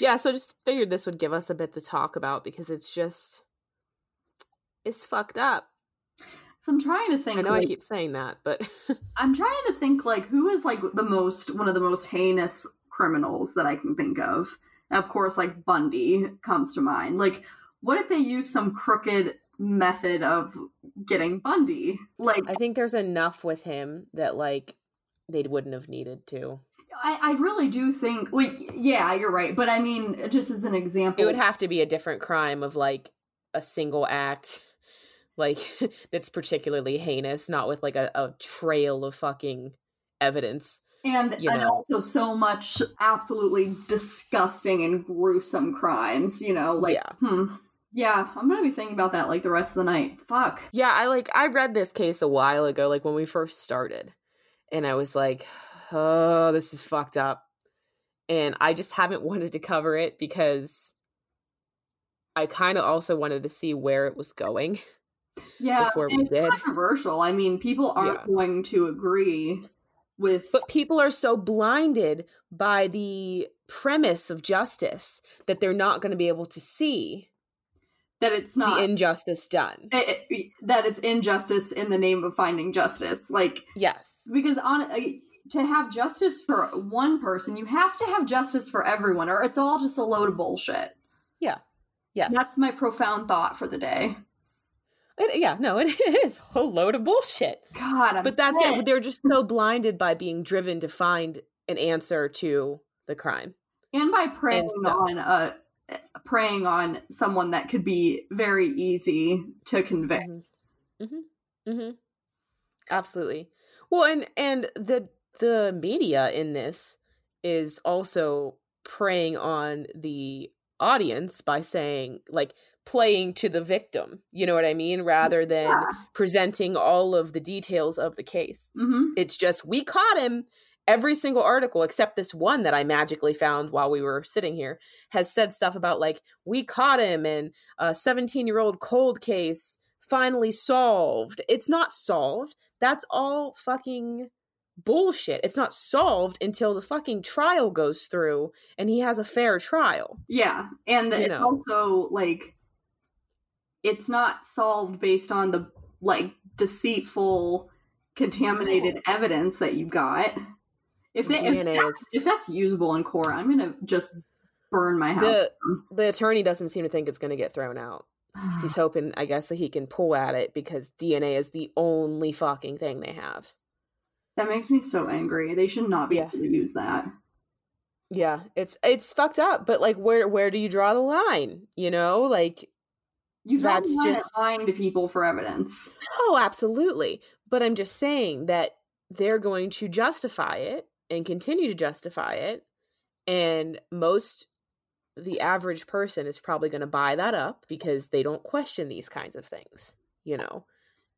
Yeah, so I just figured this would give us a bit to talk about, because it's just, it's fucked up. So I'm trying to think. I know, like, I keep saying that, but. I'm trying to think, like, who is, like, the most, one of the most heinous criminals that I can think of. And of course, like, Bundy comes to mind. Like, what if they use some crooked method of getting Bundy? Like, I think there's enough with him that, like, they wouldn't have needed to. I, I really do think, like, yeah, you're right. But I mean, just as an example. It would have to be a different crime of, like, a single act, like, that's particularly heinous, not with, like, a, a trail of fucking evidence. And, you know? And also so much absolutely disgusting and gruesome crimes, you know, like, yeah. hmm. Yeah, I'm going to be thinking about that, like, the rest of the night. Fuck. Yeah, I, like, I read this case a while ago, like, when we first started. And I was like, oh, this is fucked up. And I just haven't wanted to cover it because I kind of also wanted to see where it was going. Yeah, before we it's did. Controversial. I mean, people aren't yeah. going to agree with... But people are so blinded by the premise of justice that they're not going to be able to see that it's not... the injustice done. It, it, that it's injustice in the name of finding justice. Like... Yes. Because on... I, to have justice for one person, you have to have justice for everyone, or it's all just a load of bullshit. Yeah. Yes. That's my profound thought for the day. It, yeah, no, it is a load of bullshit. God, I'm But that's pissed. It. They're just so blinded by being driven to find an answer to the crime. And by preying and so. on a, preying on someone that could be very easy to convict. Mm-hmm. Mm-hmm. Absolutely. Well, and, and the, the media in this is also preying on the audience by saying, like, playing to the victim, you know what I mean? Rather than yeah. presenting all of the details of the case. Mm-hmm. It's just, we caught him. Every single article, except this one that I magically found while we were sitting here, has said stuff about, like, we caught him in a seventeen-year-old cold case finally solved. It's not solved. That's all fucking... bullshit. It's not solved until the fucking trial goes through and he has a fair trial. Yeah. And you it's know. also, like, it's not solved based on the, like, deceitful, contaminated oh. evidence that you got. If, they, if, that's, if that's usable in court, I'm gonna just burn my house. The, the attorney doesn't seem to think it's gonna get thrown out. He's hoping, I guess, that he can pull at it because D N A is the only fucking thing they have. That makes me so angry. They should not be yeah. able to use that. Yeah, it's it's fucked up. But, like, where where do you draw the line? You know, like, you draw that's the line just lying to people for evidence. Oh, absolutely. But I'm just saying that they're going to justify it and continue to justify it, and most the average person is probably going to buy that up because they don't question these kinds of things. You know.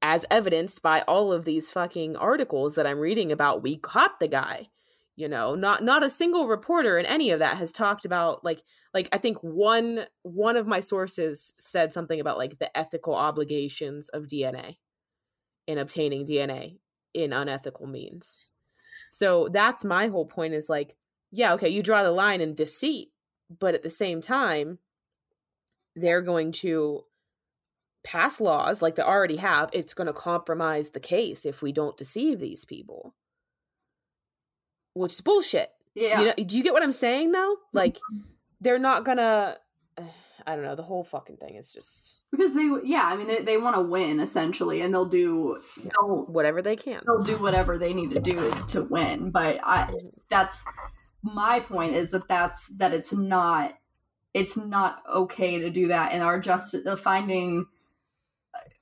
As evidenced by all of these fucking articles that I'm reading about, we caught the guy, you know, not, not a single reporter in any of that has talked about, like, like, I think one, one of my sources said something about, like, the ethical obligations of D N A in obtaining D N A in unethical means. So that's my whole point is, like, yeah, okay, you draw the line in deceit, but at the same time, they're going to pass laws like they already have. It's going to compromise the case if we don't deceive these people, which is bullshit. Yeah. You know, do you get what I'm saying though? Like, they're not gonna, I don't know, the whole fucking thing is just because they yeah I mean they, they want to win essentially, and they'll do yeah, they'll, whatever they can they'll do whatever they need to do to win. But I that's my point is that that's that it's not it's not okay to do that, and our justice the finding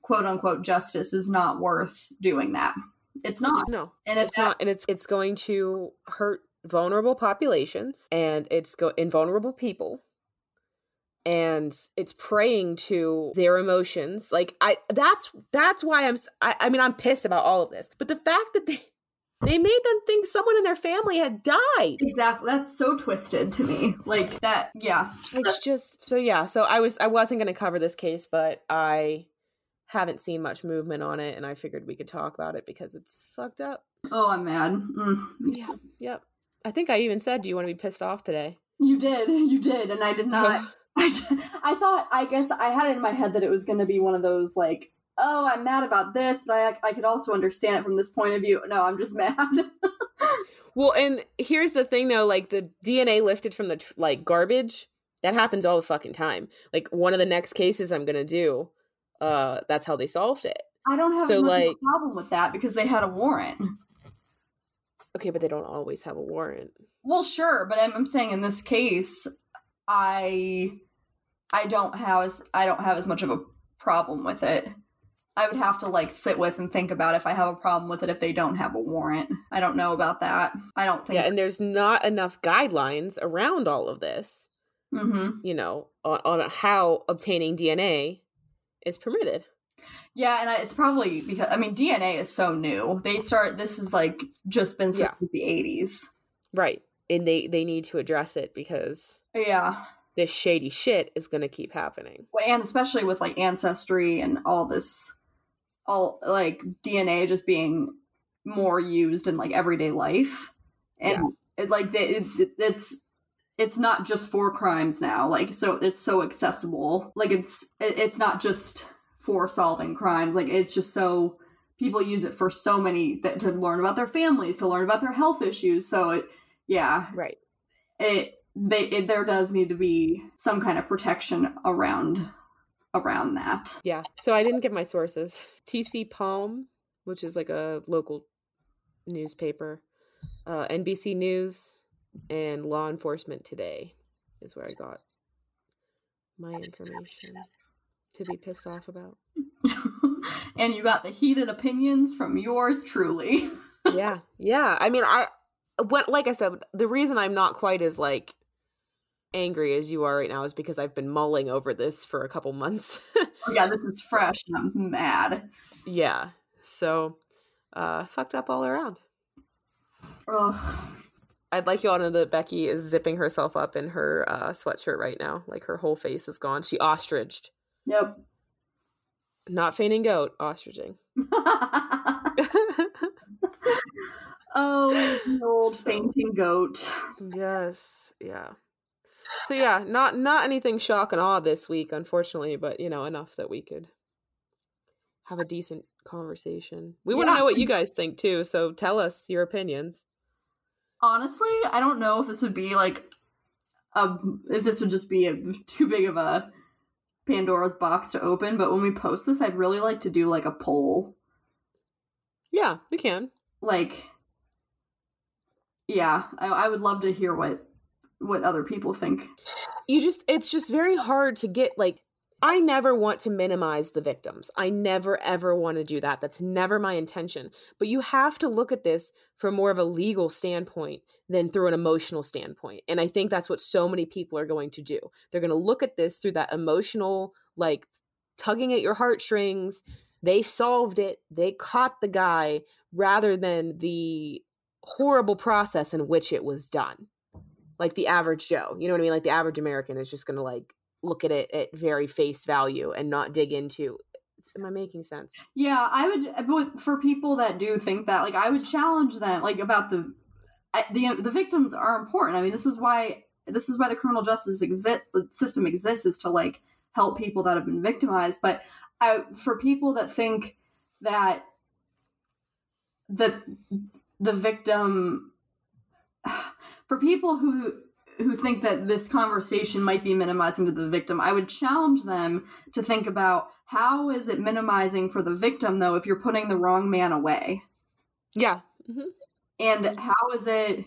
quote unquote justice is not worth doing that. It's not. No. And it's that- not and it's it's going to hurt vulnerable populations, and it's go invulnerable people. And it's preying to their emotions. Like I that's that's why I'm I, I mean I'm pissed about all of this. But the fact that they They made them think someone in their family had died. Exactly. That's so twisted to me. Like that. Yeah. It's just, so yeah. So I was, I wasn't going to cover this case, but I haven't seen much movement on it. And I figured we could talk about it because it's fucked up. Oh, I'm mad. Mm. Yeah. Yep. I think I even said, do you want to be pissed off today? You did. You did. And I did not. I, did, I thought, I guess I had it in my head that it was going to be one of those like, oh, I'm mad about this, but I I could also understand it from this point of view. No, I'm just mad. Well, and here's the thing, though. Like, the D N A lifted from the, tr- like, garbage, that happens all the fucking time. Like, one of the next cases I'm going to do, uh, that's how they solved it. I don't have so, like, a problem with that because they had a warrant. Okay, but they don't always have a warrant. Well, sure, but I'm, I'm saying in this case, I I don't have as, I don't have as much of a problem with it. I would have to like sit with and think about if I have a problem with it if they don't have a warrant. I don't know about that. I don't think. Yeah, and there's not enough guidelines around all of this, mm-hmm. you know, on, on how obtaining D N A is permitted. Yeah, and I, it's probably because, I mean, D N A is so new. They start, this is like just been since yeah. the eighties. Right. And they, they need to address it because. Yeah. This shady shit is going to keep happening. Well, and especially with like ancestry and all this. All like D N A just being more used in like everyday life, and yeah. it, like they, it, it, it's it's not just for crimes now. Like so, it's so accessible. Like it's it, it's not just for solving crimes. Like it's just so people use it for so many that to learn about their families, to learn about their health issues. So it, yeah, right. It they it, there does need to be some kind of protection around. around that. Yeah. So I didn't give my sources. T C Palm, which is like a local newspaper, uh, N B C News, and Law Enforcement Today is where I got my information to be pissed off about. And you got the heated opinions from yours truly. Yeah. Yeah. I mean, I, what, like I said, the reason I'm not quite as like, angry as you are right now is because I've been mulling over this for a couple months. Oh, yeah, this is fresh and I'm mad. Yeah, so uh fucked up all around. Ugh. I'd like you all to know that Becky is zipping herself up in her uh sweatshirt right now. Like her whole face is gone. She ostriched. Yep. Not fainting goat, ostriching. Oh, the old so, fainting goat. Yes, yeah. So yeah, not not anything shock and awe this week, unfortunately, but you know, enough that we could have a decent conversation. We yeah. want to know what you guys think too, so tell us your opinions. Honestly, I don't know if this would be like a if this would just be a, too big of a Pandora's box to open, but when we post this, I'd really like to do like a poll. Yeah, we can. Like, yeah, I, I would love to hear what. what other people think. You just, it's just very hard to get, like, I never want to minimize the victims. I never, ever want to do that. That's never my intention. But you have to look at this from more of a legal standpoint than through an emotional standpoint. And I think that's what so many people are going to do. They're going to look at this through that emotional, like, tugging at your heartstrings. They solved it. They caught the guy rather than the horrible process in which it was done. Like the average Joe, you know what I mean? Like the average American is just going to like look at it at very face value and not dig into, am I making sense? Yeah, I would, for people that do think that, like I would challenge them, like about the, the, the victims are important. I mean, this is why, this is why the criminal justice exist, system exists is to like help people that have been victimized. But I, for people that think that the, the victim... For people who who think that this conversation might be minimizing to the victim, I would challenge them to think about how is it minimizing for the victim, though, if you're putting the wrong man away? Yeah. Mm-hmm. And how is it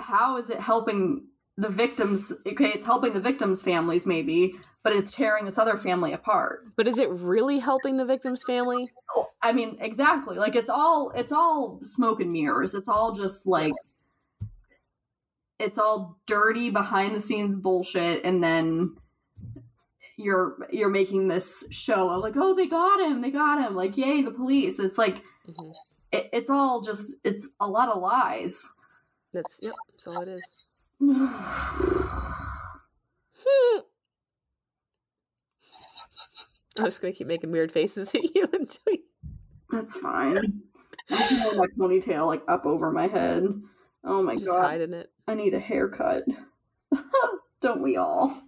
how is it helping the victims? Okay, it's helping the victims' families maybe, but it's tearing this other family apart. But is it really helping the victim's family? I mean, exactly. Like it's all it's all smoke and mirrors. It's all just like it's all dirty behind the scenes bullshit, and then you're you're making this show of like, oh, they got him, they got him, like yay, the police. It's like mm-hmm. it, it's all just, it's a lot of lies. That's, yep, that's all it is. I'm just going to keep making weird faces at you until you... That's fine. I can hold my ponytail, like, up over my head. Oh, my just God. Just hiding it. I need a haircut. Don't we all?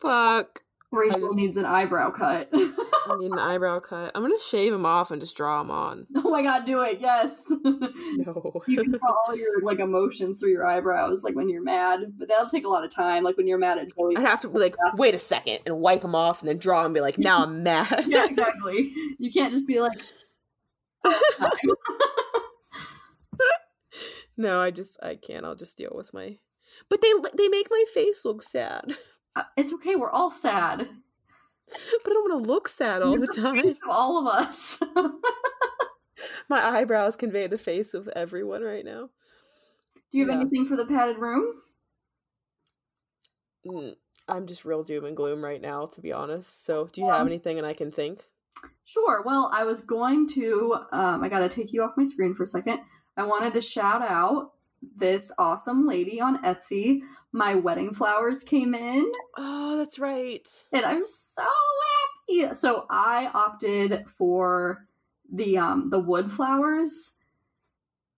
Fuck. Rachel just... needs an eyebrow cut. I need an eyebrow cut. I'm going to shave them off and just draw them on. Oh, my God. Do it. Yes. No. You can draw all your, like, emotions through your eyebrows, like, when you're mad. But that'll take a lot of time. Like, when you're mad at Joey. I'd have to be like, wait a second, and wipe them off and then draw and be like, now I'm mad. Yeah, exactly. You can't just be like... No, I just, I can't. I'll just deal with my... But they they make my face look sad. Uh, it's okay. We're all sad. But I don't want to look sad all You're the time. All of us. My eyebrows convey the face of everyone right now. Do you have yeah. anything for the padded room? Mm, I'm just real doom and gloom right now, to be honest. So do you um, have anything and I can think? Sure. Well, I was going to, um, I got to take you off my screen for a second. I wanted to shout out this awesome lady on Etsy. My wedding flowers came in. Oh, that's right. And I'm so happy. So I opted for the um the wood flowers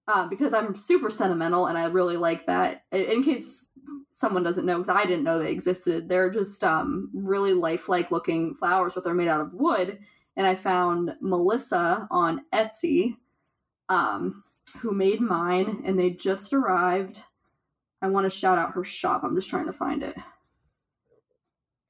uh, because I'm super sentimental and I really like that. In case someone doesn't know, because I didn't know they existed, they're just um really lifelike looking flowers, but they're made out of wood. And I found Melissa on Etsy. Um. Who made mine, and they just arrived. I want to shout out her shop. I'm just trying to find it.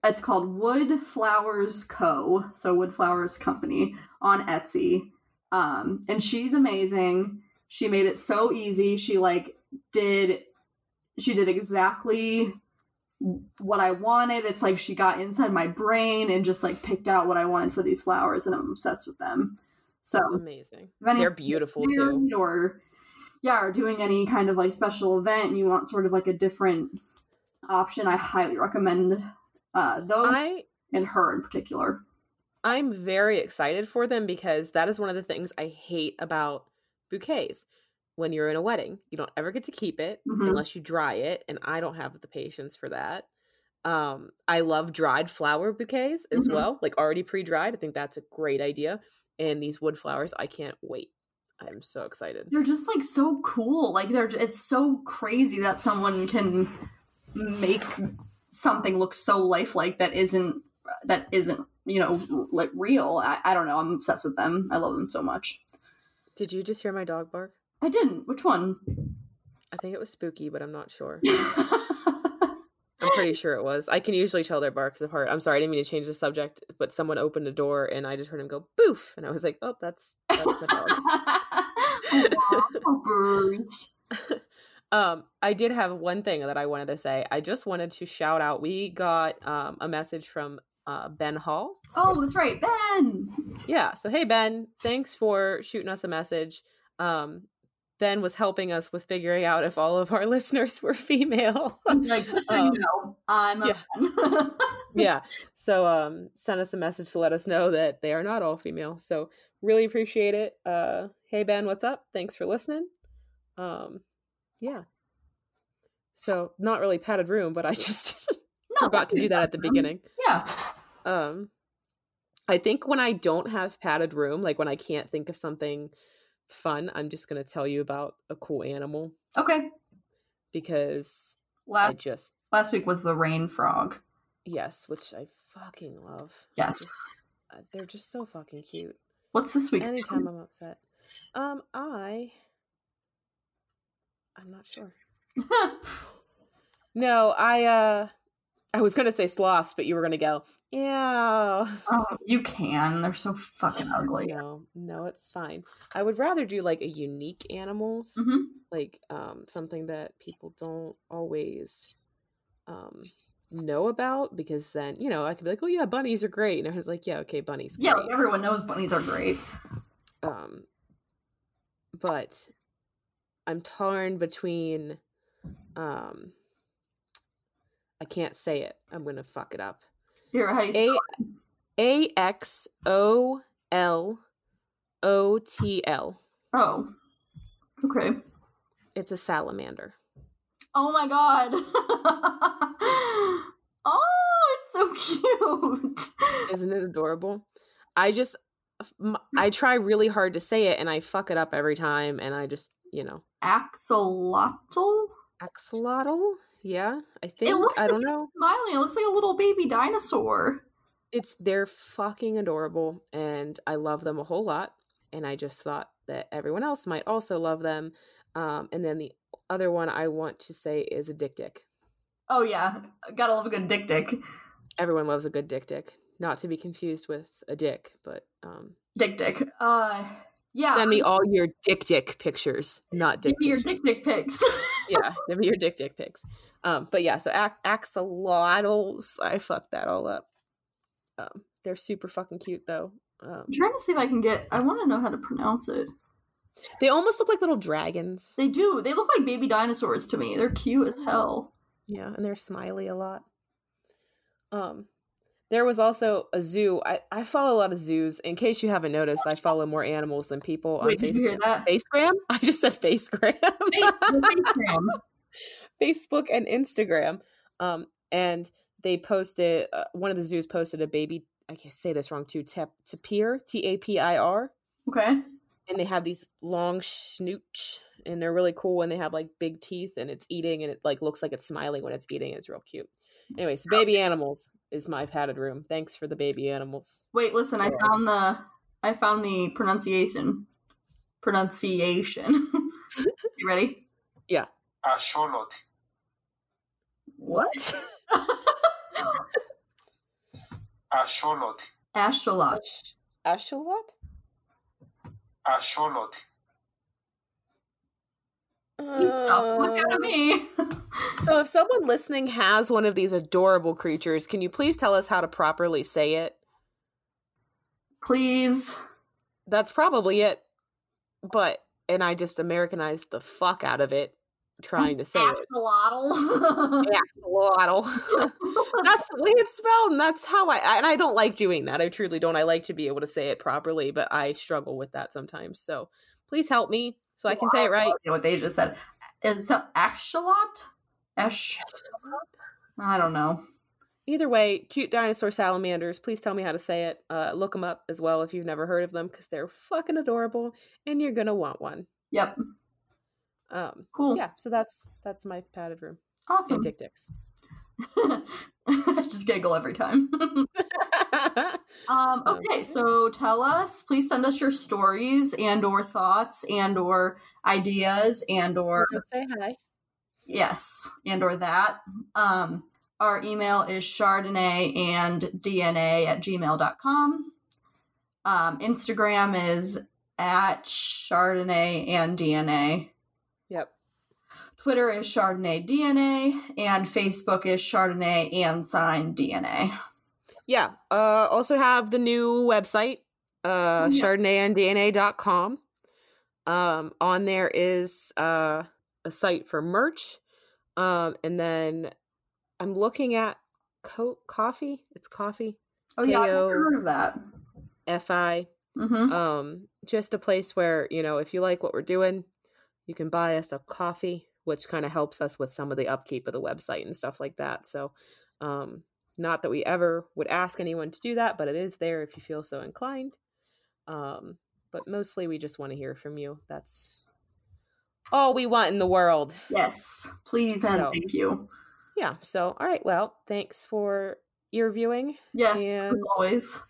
It's called Wood Flowers Co., so Wood Flowers Company on Etsy. Um, and she's amazing. She made it so easy. She like did, she did exactly what I wanted. It's like she got inside my brain and just like picked out what I wanted for these flowers, and I'm obsessed with them. So that's amazing. They're beautiful too. Or yeah, or doing any kind of like special event and you want sort of like a different option, I highly recommend uh those I, and her in particular. I'm very excited for them because that is one of the things I hate about bouquets. When you're in a wedding, you don't ever get to keep it mm-hmm. unless you dry it, and I don't have the patience for that. Um, I love dried flower bouquets as mm-hmm. well, like already pre-dried. I think that's a great idea. And these wood flowers, I can't wait. I'm so excited. They're just like so cool. Like they're, it's so crazy that someone can make something look so lifelike that isn't, that isn't, you know, like real. I, I don't know. I'm obsessed with them. I love them so much. Did you just hear my dog bark? I didn't. Which one? I think it was Spooky, but I'm not sure. I'm pretty sure it was. I can usually tell their barks apart. I'm sorry, I didn't mean to change the subject, but someone opened a door and I just heard him go boof, and I was like, "Oh, that's that's my dog." Oh, birds. Um, I did have one thing that I wanted to say. I just wanted to shout out. We got um, a message from uh, Ben Hall. Oh, that's right, Ben. Yeah. So hey, Ben, thanks for shooting us a message. Um, Ben was helping us with figuring out if all of our listeners were female. Like, just so um, you know, I'm a yeah. Ben. Yeah. So um, send us a message to let us know that they are not all female. So really appreciate it. Uh, hey, Ben, what's up? Thanks for listening. Um, yeah. So not really padded room, but I just forgot to do that at the beginning. Yeah. Um, I think when I don't have padded room, like when I can't think of something fun, I'm just going to tell you about a cool animal. Okay. Because last, I just... Last week was the rain frog. Yes, which I fucking love. Yes. Just, uh, they're just so fucking cute. What's this week? Anytime I'm upset. Um, I... I'm not sure. No, I, uh... I was going to say sloths, but you were going to go, yeah. Oh, you can. They're so fucking ugly. No, no, it's fine. I would rather do like a unique animals, mm-hmm. like um, something that people don't always um, know about, because then, you know, I could be like, oh yeah, bunnies are great. And everyone's like, yeah, okay, bunnies. Great. Yeah, like everyone knows bunnies are great. Um, but I'm torn between... Um, I can't say it. I'm going to fuck it up. Here, how do you spell it? A X O L O T L. Oh, okay. It's a salamander. Oh my god. Oh, it's so cute. Isn't it adorable? I just, I try really hard to say it and I fuck it up every time and I just, you know. Axolotl? Axolotl? Yeah, I think. It looks I like don't know. It's smiling. It looks like a little baby dinosaur. It's, they're fucking adorable and I love them a whole lot. And I just thought that everyone else might also love them. Um, and then the other one I want to say is a dik-dik. Oh yeah, gotta love a good dik-dik. Everyone loves a good dik-dik. Not to be confused with a dick, but um, dik-dik. Uh, yeah. Send me all your dik-dik pictures, not dick. Give me your dik-dik pics. Yeah, give me your dik-dik pics. Um, but yeah, so a- axolotls. I fucked that all up. Um, they're super fucking cute though. Um, I'm trying to see if I can get. I want to know how to pronounce it. They almost look like little dragons. They do. They look like baby dinosaurs to me. They're cute as hell. Yeah, and they're smiley a lot. Um, there was also a zoo. I, I follow a lot of zoos. In case you haven't noticed, I follow more animals than people on Wait, Facebook. Did you hear that? Facegram? I just said Facegram. Facegram. Facebook and Instagram. Um, and they posted, uh, one of the zoos posted a baby, I can't say this wrong too, tap, tapir, T A P I R. Okay. And they have these long snooch, and they're really cool. And they have like big teeth, and it's eating, and it like looks like it's smiling when it's eating. It's real cute. Anyway, so baby animals is my padded room. Thanks for the baby animals. Wait, listen, yeah. I found the I found the pronunciation. Pronunciation. You ready? Yeah. Axolotl. What? Axolotl. Axolotl. Axolotl. Axolotl. Uh, Look at me. So if someone listening has one of these adorable creatures, can you please tell us how to properly say it? Please. That's probably it. But, and I just Americanized the fuck out of it trying to say axolotl. It. Axolotl. Axolotl. That's the way it's spelled, and that's how I, I and I don't like doing that. I truly don't. I like to be able to say it properly, but I struggle with that sometimes. So please help me so I can well, say it right. I what they just said. Is that axolot? Ash. I don't know. Either way, cute dinosaur salamanders. Please tell me how to say it. Uh, look them up as well if you've never heard of them because they're fucking adorable and you're gonna want one. Yep. Um, cool. Yeah. So that's that's my padded room. Awesome. And dik-diks. I just giggle every time. um, okay, so tell us. Please send us your stories and or thoughts and or ideas and or say hi. Yes, and or that. Um, our email is chardonnay and d n a at gmail dot com. Um, Instagram is at chardonnay and d n a. Yep. Twitter is Chardonnay D N A, and Facebook is Chardonnay and sign D N A. Yeah. Uh, also have the new website, uh, yeah. chardonnay and d n a dot com. Um, on there is uh, a site for merch. Um, and then I'm looking at co- coffee. It's coffee. Oh, yeah. I've heard of that. F I. Mm-hmm. Um, just a place where, you know, if you like what we're doing, you can buy us a coffee, which kind of helps us with some of the upkeep of the website and stuff like that. So um, not that we ever would ask anyone to do that, but it is there if you feel so inclined. Um, but mostly we just want to hear from you. That's all we want in the world. Yes, please and so, thank you. Yeah. So, all right. Well, thanks for ear viewing. Yes, and as always.